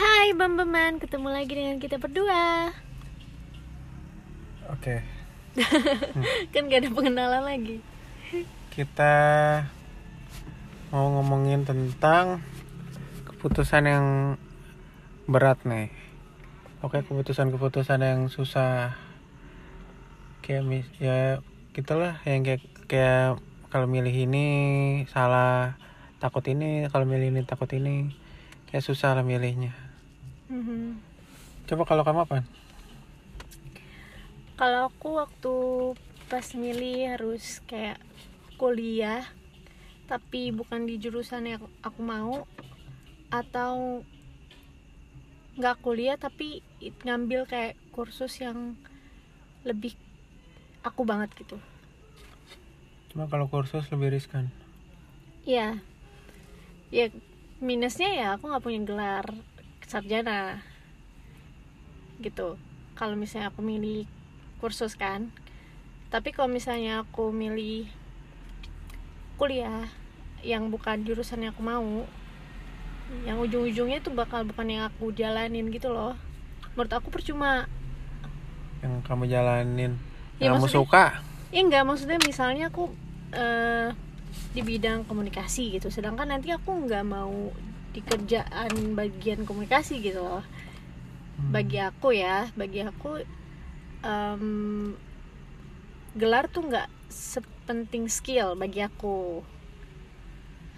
Hai Bam-Baman, ketemu lagi dengan kita berdua. Oke. Kan gak ada pengenalan lagi. Kita mau ngomongin tentang keputusan yang berat nih. Oke, keputusan-keputusan yang susah. Kayak ya gitulah, yang kayak kalau milih ini salah, takut ini, kalau milih ini takut ini. Kayak susah lah milihnya. Coba kalau kamu apa? Kalau aku waktu pas milih harus kayak kuliah tapi bukan di jurusan yang aku mau, atau gak kuliah tapi ngambil kayak kursus yang lebih aku banget gitu. Cuma kalau kursus lebih riskan. Iya. Ya minusnya ya aku gak punya gelar sarjana gitu. Kalau misalnya aku milih kursus kan, tapi kalau misalnya aku milih kuliah yang bukan jurusan yang aku mau, yang ujung-ujungnya tuh bakal bukan yang aku jalanin gitu loh. Menurut aku percuma. Yang kamu jalanin yang kamu suka? Ya enggak, maksudnya misalnya aku di bidang komunikasi gitu, sedangkan nanti aku nggak mau di kerjaan bagian komunikasi gitu loh. Bagi aku gelar tuh nggak sepenting skill bagi aku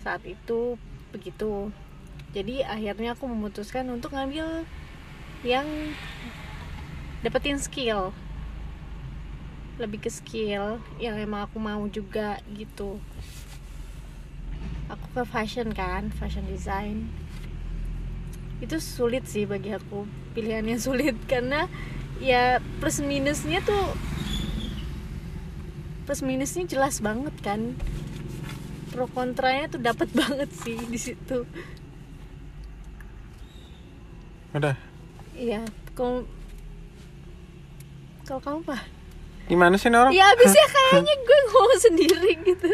saat itu, begitu. Jadi akhirnya aku memutuskan untuk ngambil yang dapetin skill, lebih ke skill yang emang aku mau juga gitu. Aku ke fashion kan, fashion design. Itu sulit sih bagi aku, pilihannya sulit karena ya plus minusnya jelas banget kan, pro kontranya tuh dapat banget sih di situ. Udah. Iya, kalau kamu apa? Gimana sih orang? Ya abisnya kayaknya gue ngomong sendiri gitu.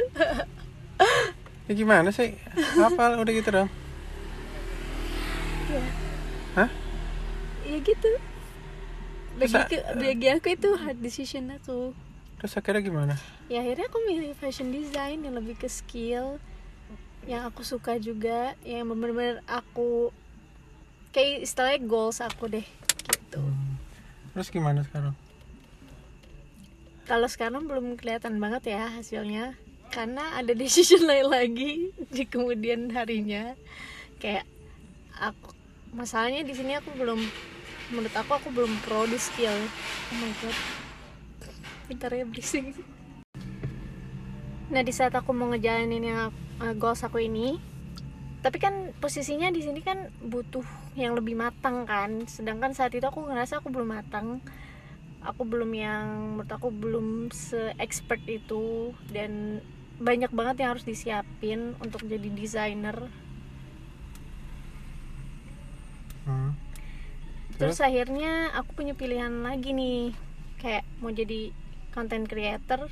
Ya gimana sih? Apa udah gitu dong? Ya. Hah? Ya gitu. Bagi aku itu hard decision aku. Terus akhirnya gimana? Ya akhirnya aku milih fashion design yang lebih ke skill, yang aku suka juga, yang benar-benar aku kayak istilahnya goals aku deh gitu. Terus gimana sekarang? Kalau sekarang belum kelihatan banget ya hasilnya, karena ada decision lain lagi di kemudian harinya. Kayak aku masalahnya di sini aku belum. Menurut aku belum pro di skill. Oh my god, bentar ya berisik. Nah, di saat aku mau ngejalanin yang goals aku ini, tapi kan posisinya di sini kan butuh yang lebih matang kan. Sedangkan saat itu aku ngerasa aku belum matang. Aku belum yang, menurut aku belum se-expert itu. Dan banyak banget yang harus disiapin untuk jadi desainer. Terus akhirnya aku punya pilihan lagi nih, kayak mau jadi content creator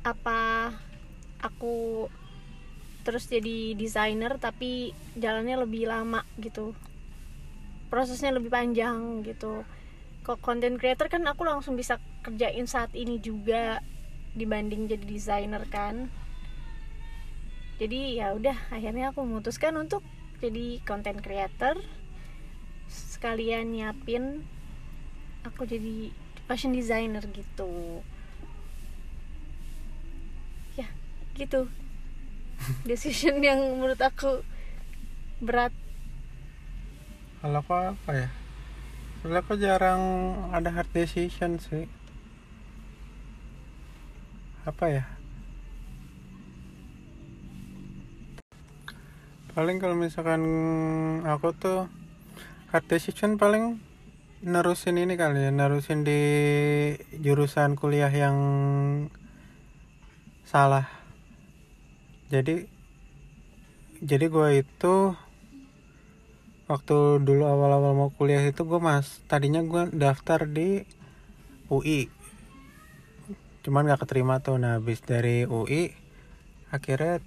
apa aku terus jadi desainer tapi jalannya lebih lama gitu, prosesnya lebih panjang gitu. Kok content creator kan aku langsung bisa kerjain saat ini juga dibanding jadi desainer kan. Jadi ya udah akhirnya aku memutuskan untuk jadi content creator, sekalian nyiapin aku jadi fashion designer gitu. Ya gitu decision yang menurut aku berat. Kalau apa ya, sebenernya aku jarang ada hard decision sih. Apa ya, paling kalau misalkan aku tuh hard decision paling nerusin ini kali ya, nerusin di jurusan kuliah yang salah. Jadi gue itu waktu dulu awal-awal mau kuliah itu tadinya gue daftar di UI, cuman gak keterima tuh. Nah habis dari UI akhirnya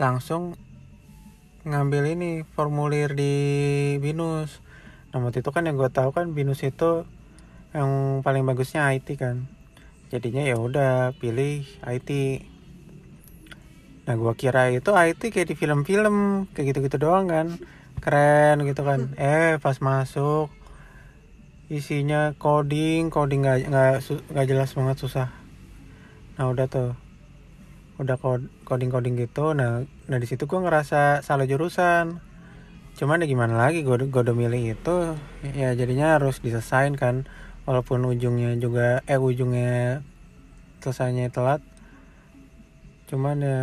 langsung ngambil ini formulir di BINUS. Nah waktu itu kan yang gue tahu kan BINUS itu yang paling bagusnya IT kan. Jadinya ya udah pilih IT. Nah gue kira itu IT kayak di film-film kayak gitu-gitu doang kan, keren gitu kan. Pas masuk isinya coding nggak jelas banget, susah. Nah udah tuh, udah coding gitu. Nah di situ gue ngerasa salah jurusan. Cuman ya gimana lagi, gue udah milih itu ya, jadinya harus diselesain kan. Walaupun ujungnya selesainya telat, cuman ya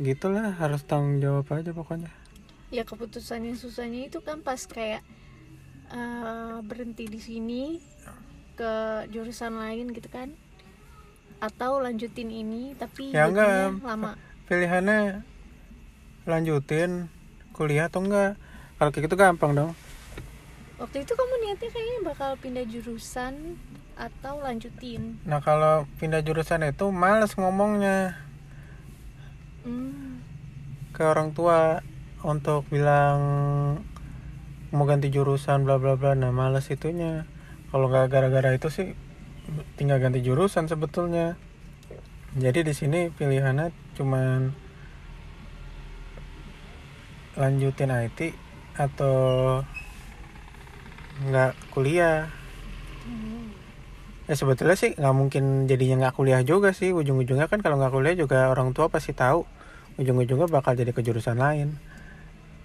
gitulah, harus tanggung jawab aja pokoknya. Ya keputusannya susahnya itu kan pas kayak berhenti di sini ke jurusan lain gitu kan, atau lanjutin ini tapi ya enggak, lama. Pilihannya lanjutin kuliah atau enggak. Kalau kayak gitu gampang dong. Waktu itu kamu niatnya kayaknya bakal pindah jurusan atau lanjutin. Nah kalau pindah jurusan itu males ngomongnya ke orang tua untuk bilang mau ganti jurusan bla bla bla. Nah males itunya. Kalau nggak gara-gara itu sih tinggal ganti jurusan sebetulnya. Jadi di sini pilihannya cuman lanjutin IT atau nggak kuliah. Ya sebetulnya sih nggak mungkin jadinya nggak kuliah juga sih. Ujung-ujungnya kan kalau nggak kuliah juga orang tua pasti tahu. Ujung-ujungnya bakal jadi ke jurusan lain.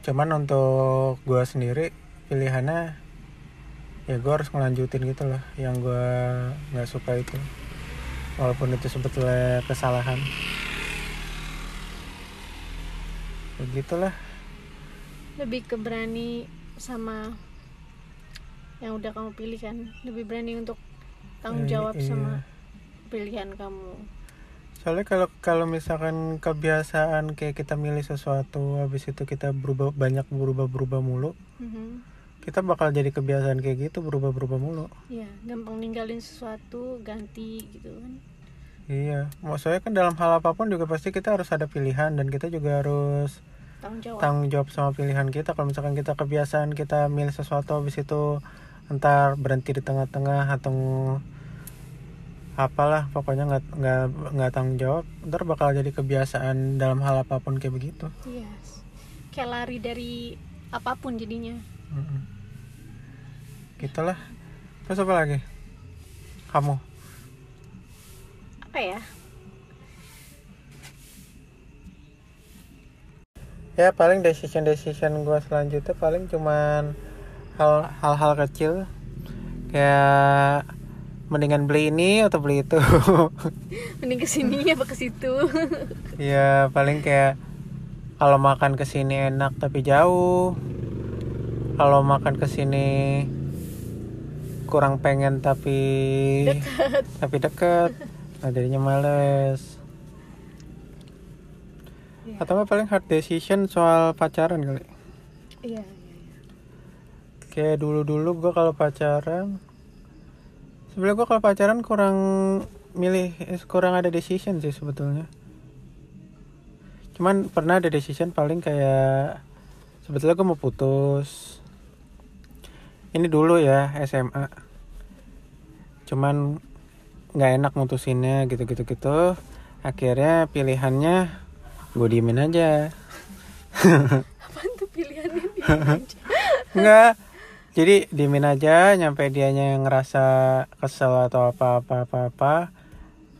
Cuman untuk gue sendiri pilihannya ya gue harus ngelanjutin gitu loh, yang gue nggak suka itu, walaupun itu sebetulnya kesalahan. Begitulah. Lebih keberani sama yang udah kamu pilih kan, lebih berani untuk tanggung jawab sama pilihan kamu. Soalnya kalau misalkan kebiasaan kayak kita milih sesuatu habis itu kita berubah mulu, kita bakal jadi kebiasaan kayak gitu, berubah mulu. Iya, gampang ninggalin sesuatu, ganti gitu kan. Iya, maksudnya kan dalam hal apapun juga pasti kita harus ada pilihan, dan kita juga harus tanggung jawab sama pilihan kita. Kalau misalkan kita kebiasaan kita milih sesuatu habis itu entar berhenti di tengah-tengah atau apalah pokoknya nggak tanggung jawab, ntar bakal jadi kebiasaan dalam hal apapun kayak begitu. Yes. Kayak lari dari apapun jadinya. Gitulah. Terus apa lagi kamu? Apa ya? Ya paling decision gue selanjutnya paling cuman hal-hal kecil kayak mendingan beli ini atau beli itu. Mending kesini apa kesitu. Ya paling kayak kalau makan kesini enak tapi jauh, kalau makan kesini kurang pengen tapi dekat. Nah jadinya males. Yeah. Atau paling hard decision soal pacaran kali. Iya. Yeah. Kayak dulu gue kalau pacaran, sebenernya gue kalau pacaran kurang ada decision sih sebetulnya. Cuman pernah ada decision paling kayak sebetulnya gue mau putus. Ini dulu ya SMA. Cuman nggak enak mutusinnya gitu. Akhirnya pilihannya gue diemin aja. Apaan tuh pilihannya diemin aja? Enggak. Jadi diemin aja nyampe dianya yang ngerasa kesel atau apa.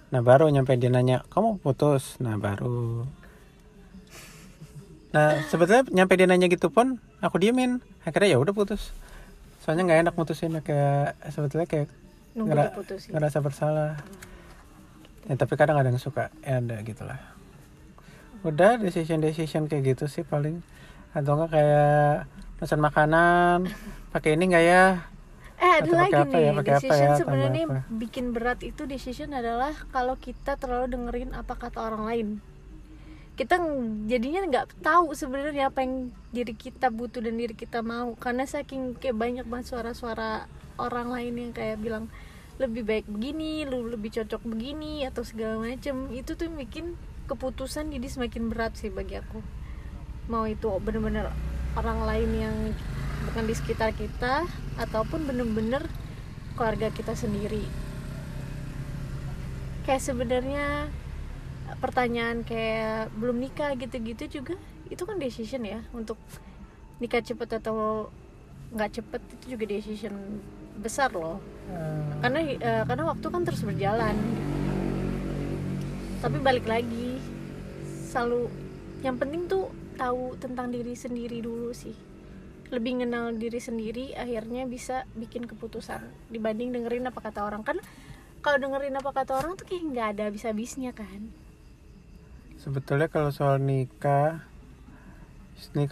Nah baru nyampe dia nanya, kamu putus? Nah baru. Nah sebetulnya nyampe dia nanya gitu pun aku diemin. Akhirnya ya udah putus. Soalnya nggak enak mutusin, kayak sebetulnya kayak ngerasa bersalah. Ya tapi kadang-kadang suka ada gitulah. Udah decision kayak gitu sih paling. Atau nggak kayak pesan makanan pakai ini nggak ya? Ada lagi nih ya, decision ya, sebenarnya bikin berat itu decision adalah kalau kita terlalu dengerin apa kata orang lain. Kita jadinya nggak tahu sebenarnya apa yang diri kita butuh dan diri kita mau, karena saking kayak banyak banget suara-suara orang lain yang kayak bilang lebih baik begini, lu lebih cocok begini atau segala macem. Itu tuh bikin keputusan jadi semakin berat sih bagi aku. mau itu bener-bener orang lain yang bukan di sekitar kita ataupun bener-bener keluarga kita sendiri. Kayak sebenarnya pertanyaan kayak belum nikah gitu-gitu juga itu kan decision ya, untuk nikah cepet atau nggak cepet itu juga decision besar loh. Karena waktu kan terus berjalan. Tapi balik lagi, selalu yang penting tuh tahu tentang diri sendiri dulu sih. Lebih kenal diri sendiri, akhirnya bisa bikin keputusan dibanding dengerin apa kata orang. Kan kalau dengerin apa kata orang tuh kayak nggak ada habis-habisnya kan. Sebetulnya kalau soal nikah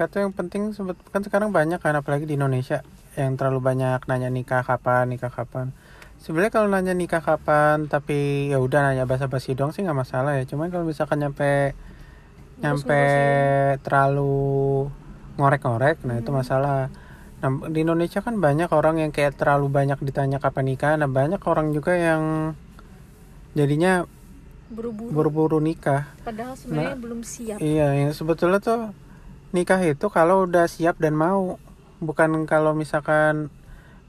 tuh yang penting kan sekarang banyak kan, apalagi di Indonesia yang terlalu banyak nanya nikah kapan. Sebenarnya kalau nanya nikah kapan tapi ya udah nanya basa-basi doang sih nggak masalah ya. Cuman kalau misalkan nyampe terlalu ngorek-ngorek, nah itu masalah. Nah, di Indonesia kan banyak orang yang kayak terlalu banyak ditanya kapan nikah. Nah banyak orang juga yang jadinya buru-buru nikah. Padahal sebenarnya belum siap. Iya, yang sebetulnya tuh nikah itu kalau udah siap dan mau, bukan kalau misalkan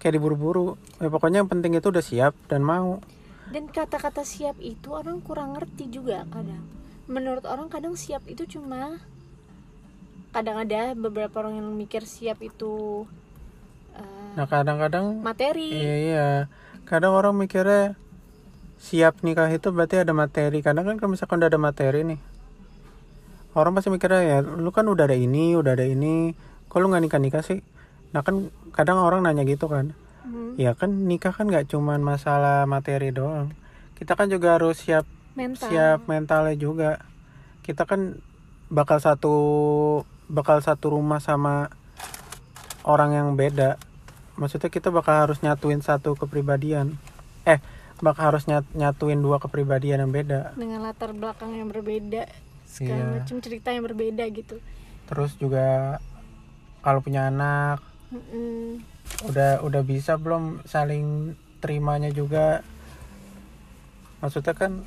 kayak diburu-buru. Ya, pokoknya yang penting itu udah siap dan mau. Dan kata-kata siap itu orang kurang ngerti juga kadang. Menurut orang kadang siap itu cuma, kadang ada beberapa orang yang mikir siap itu nah kadang-kadang materi. Iya. Kadang orang mikirnya siap nikah itu berarti ada materi. Kadang kan kalau misalkan udah ada materi nih, orang pasti mikirnya ya lu kan udah ada ini, kok lu gak nikah sih? Nah kan kadang orang nanya gitu kan. Ya kan nikah kan gak cuman masalah materi doang. Kita kan juga harus siap mentalnya juga. Kita kan bakal satu rumah sama orang yang beda. Maksudnya kita bakal harus nyatuin satu kepribadian. Bakal harus nyatuin dua kepribadian yang beda. Dengan latar belakang yang berbeda, segala macam cerita yang berbeda gitu. Terus juga kalau punya anak, udah bisa belum saling terimanya juga. Maksudnya kan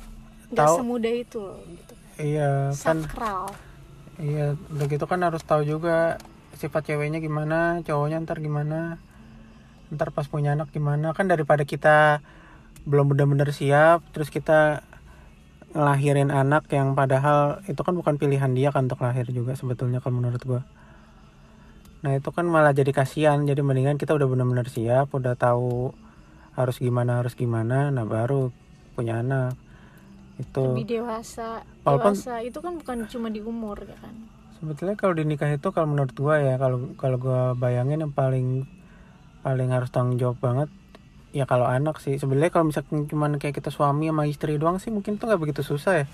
nggak semudah itu gitu. Iya, sakral. Kan iya, begitu kan harus tahu juga sifat ceweknya gimana, cowoknya ntar gimana, ntar pas punya anak gimana. Kan daripada kita belum benar-benar siap, terus kita ngelahirin anak yang padahal itu kan bukan pilihan dia kan untuk lahir juga sebetulnya kalau menurut gua. Nah itu kan malah jadi kasihan. Jadi mendingan kita udah benar-benar siap, udah tahu harus gimana, nah baru punya anak. Itu lebih dewasa itu kan bukan cuma di umur kan. Sebetulnya kalau di nikah itu kalau menurut gua ya, kalau gua bayangin yang paling harus tanggung jawab banget ya kalau anak sih. Sebenarnya kalau misalkan cuma kayak kita suami sama istri doang sih mungkin tuh nggak begitu susah ya.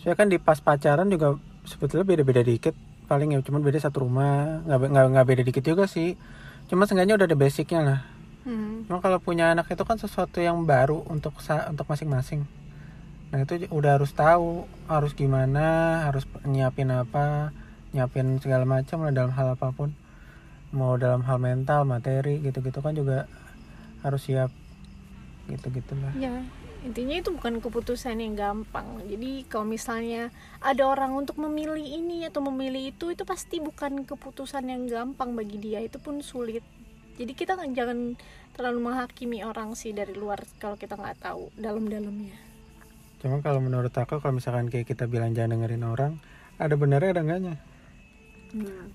Soalnya kan di pas pacaran juga sebetulnya beda-beda dikit, paling ya cuma beda satu rumah, nggak beda dikit juga sih. Cuma seenggaknya udah ada basicnya lah. Cuma kalau punya anak itu kan sesuatu yang baru untuk masing-masing. Nah itu udah harus tahu harus gimana, harus nyiapin segala macam lah dalam hal apapun, mau dalam hal mental, materi gitu-gitu kan juga harus siap gitu-gitulah. Ya intinya itu bukan keputusan yang gampang. Jadi kalau misalnya ada orang untuk memilih ini atau memilih itu pasti bukan keputusan yang gampang bagi dia, itu pun sulit. Jadi kita jangan terlalu menghakimi orang sih dari luar kalau kita nggak tahu dalam-dalamnya. Cuman kalau menurut aku kalau misalkan kayak kita bilang jangan dengerin orang, ada benarnya ada enggaknya.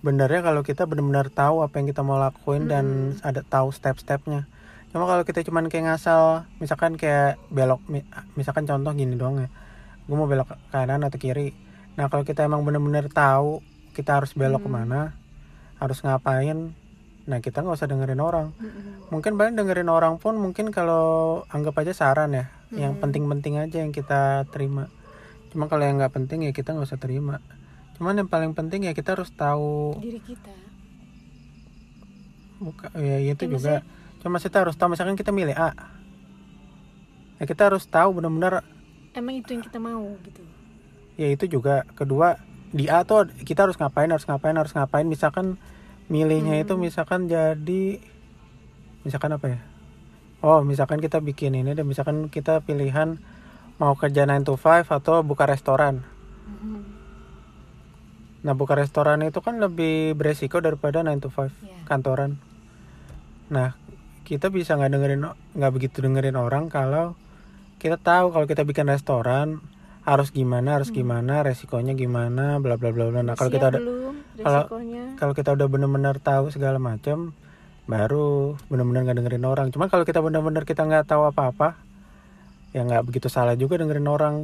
Benarnya kalau kita benar-benar tahu apa yang kita mau lakuin dan ada tahu step-stepnya. Cuma kalau kita cuman kayak ngasal, misalkan kayak belok, misalkan contoh gini doang ya, gue mau belok kanan atau kiri. Nah kalau kita emang benar-benar tahu kita harus belok kemana, harus ngapain, nah kita nggak usah dengerin orang. Mungkin paling dengerin orang pun mungkin kalau anggap aja saran ya. Yang penting-penting aja yang kita terima. Cuma kalau yang nggak penting ya kita nggak usah terima. Cuman yang paling penting ya kita harus tahu diri kita. Bukan ya itu ya, juga. Cuma kita harus tahu misalkan kita milih A. Ya kita harus tahu benar-benar emang itu yang kita mau gitu. Ya itu juga. Kedua di A tuh kita harus ngapain. Misalkan milihnya itu misalkan jadi misalkan apa ya? Oh misalkan kita bikin ini, dan misalkan kita pilihan mau kerja 9 to 5 atau buka restoran. Nah, buka restoran itu kan lebih beresiko daripada 9 to 5 kantoran. Nah, kita bisa nggak begitu dengerin orang kalau kita tahu kalau kita bikin restoran harus gimana, resikonya gimana, bla bla bla bla. Nah, kalau kita udah benar-benar tahu segala macam, baru benar-benar nggak dengerin orang. Cuman kalau kita benar-benar kita nggak tahu apa-apa, ya nggak begitu salah juga dengerin orang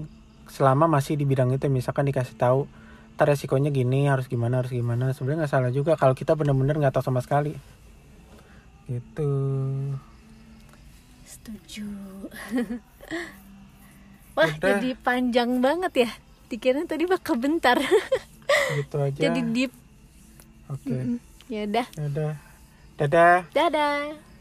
selama masih di bidang itu. Misalkan dikasih tahu ntar resikonya gini, harus gimana, sebenarnya nggak salah juga kalau kita benar-benar nggak tahu sama sekali. Gitu. Setuju. Wah, udah. Jadi panjang banget ya. Dikira tadi bakal bentar. Gitu aja. Jadi deep. Oke. Okay. Ya udah. Dadah.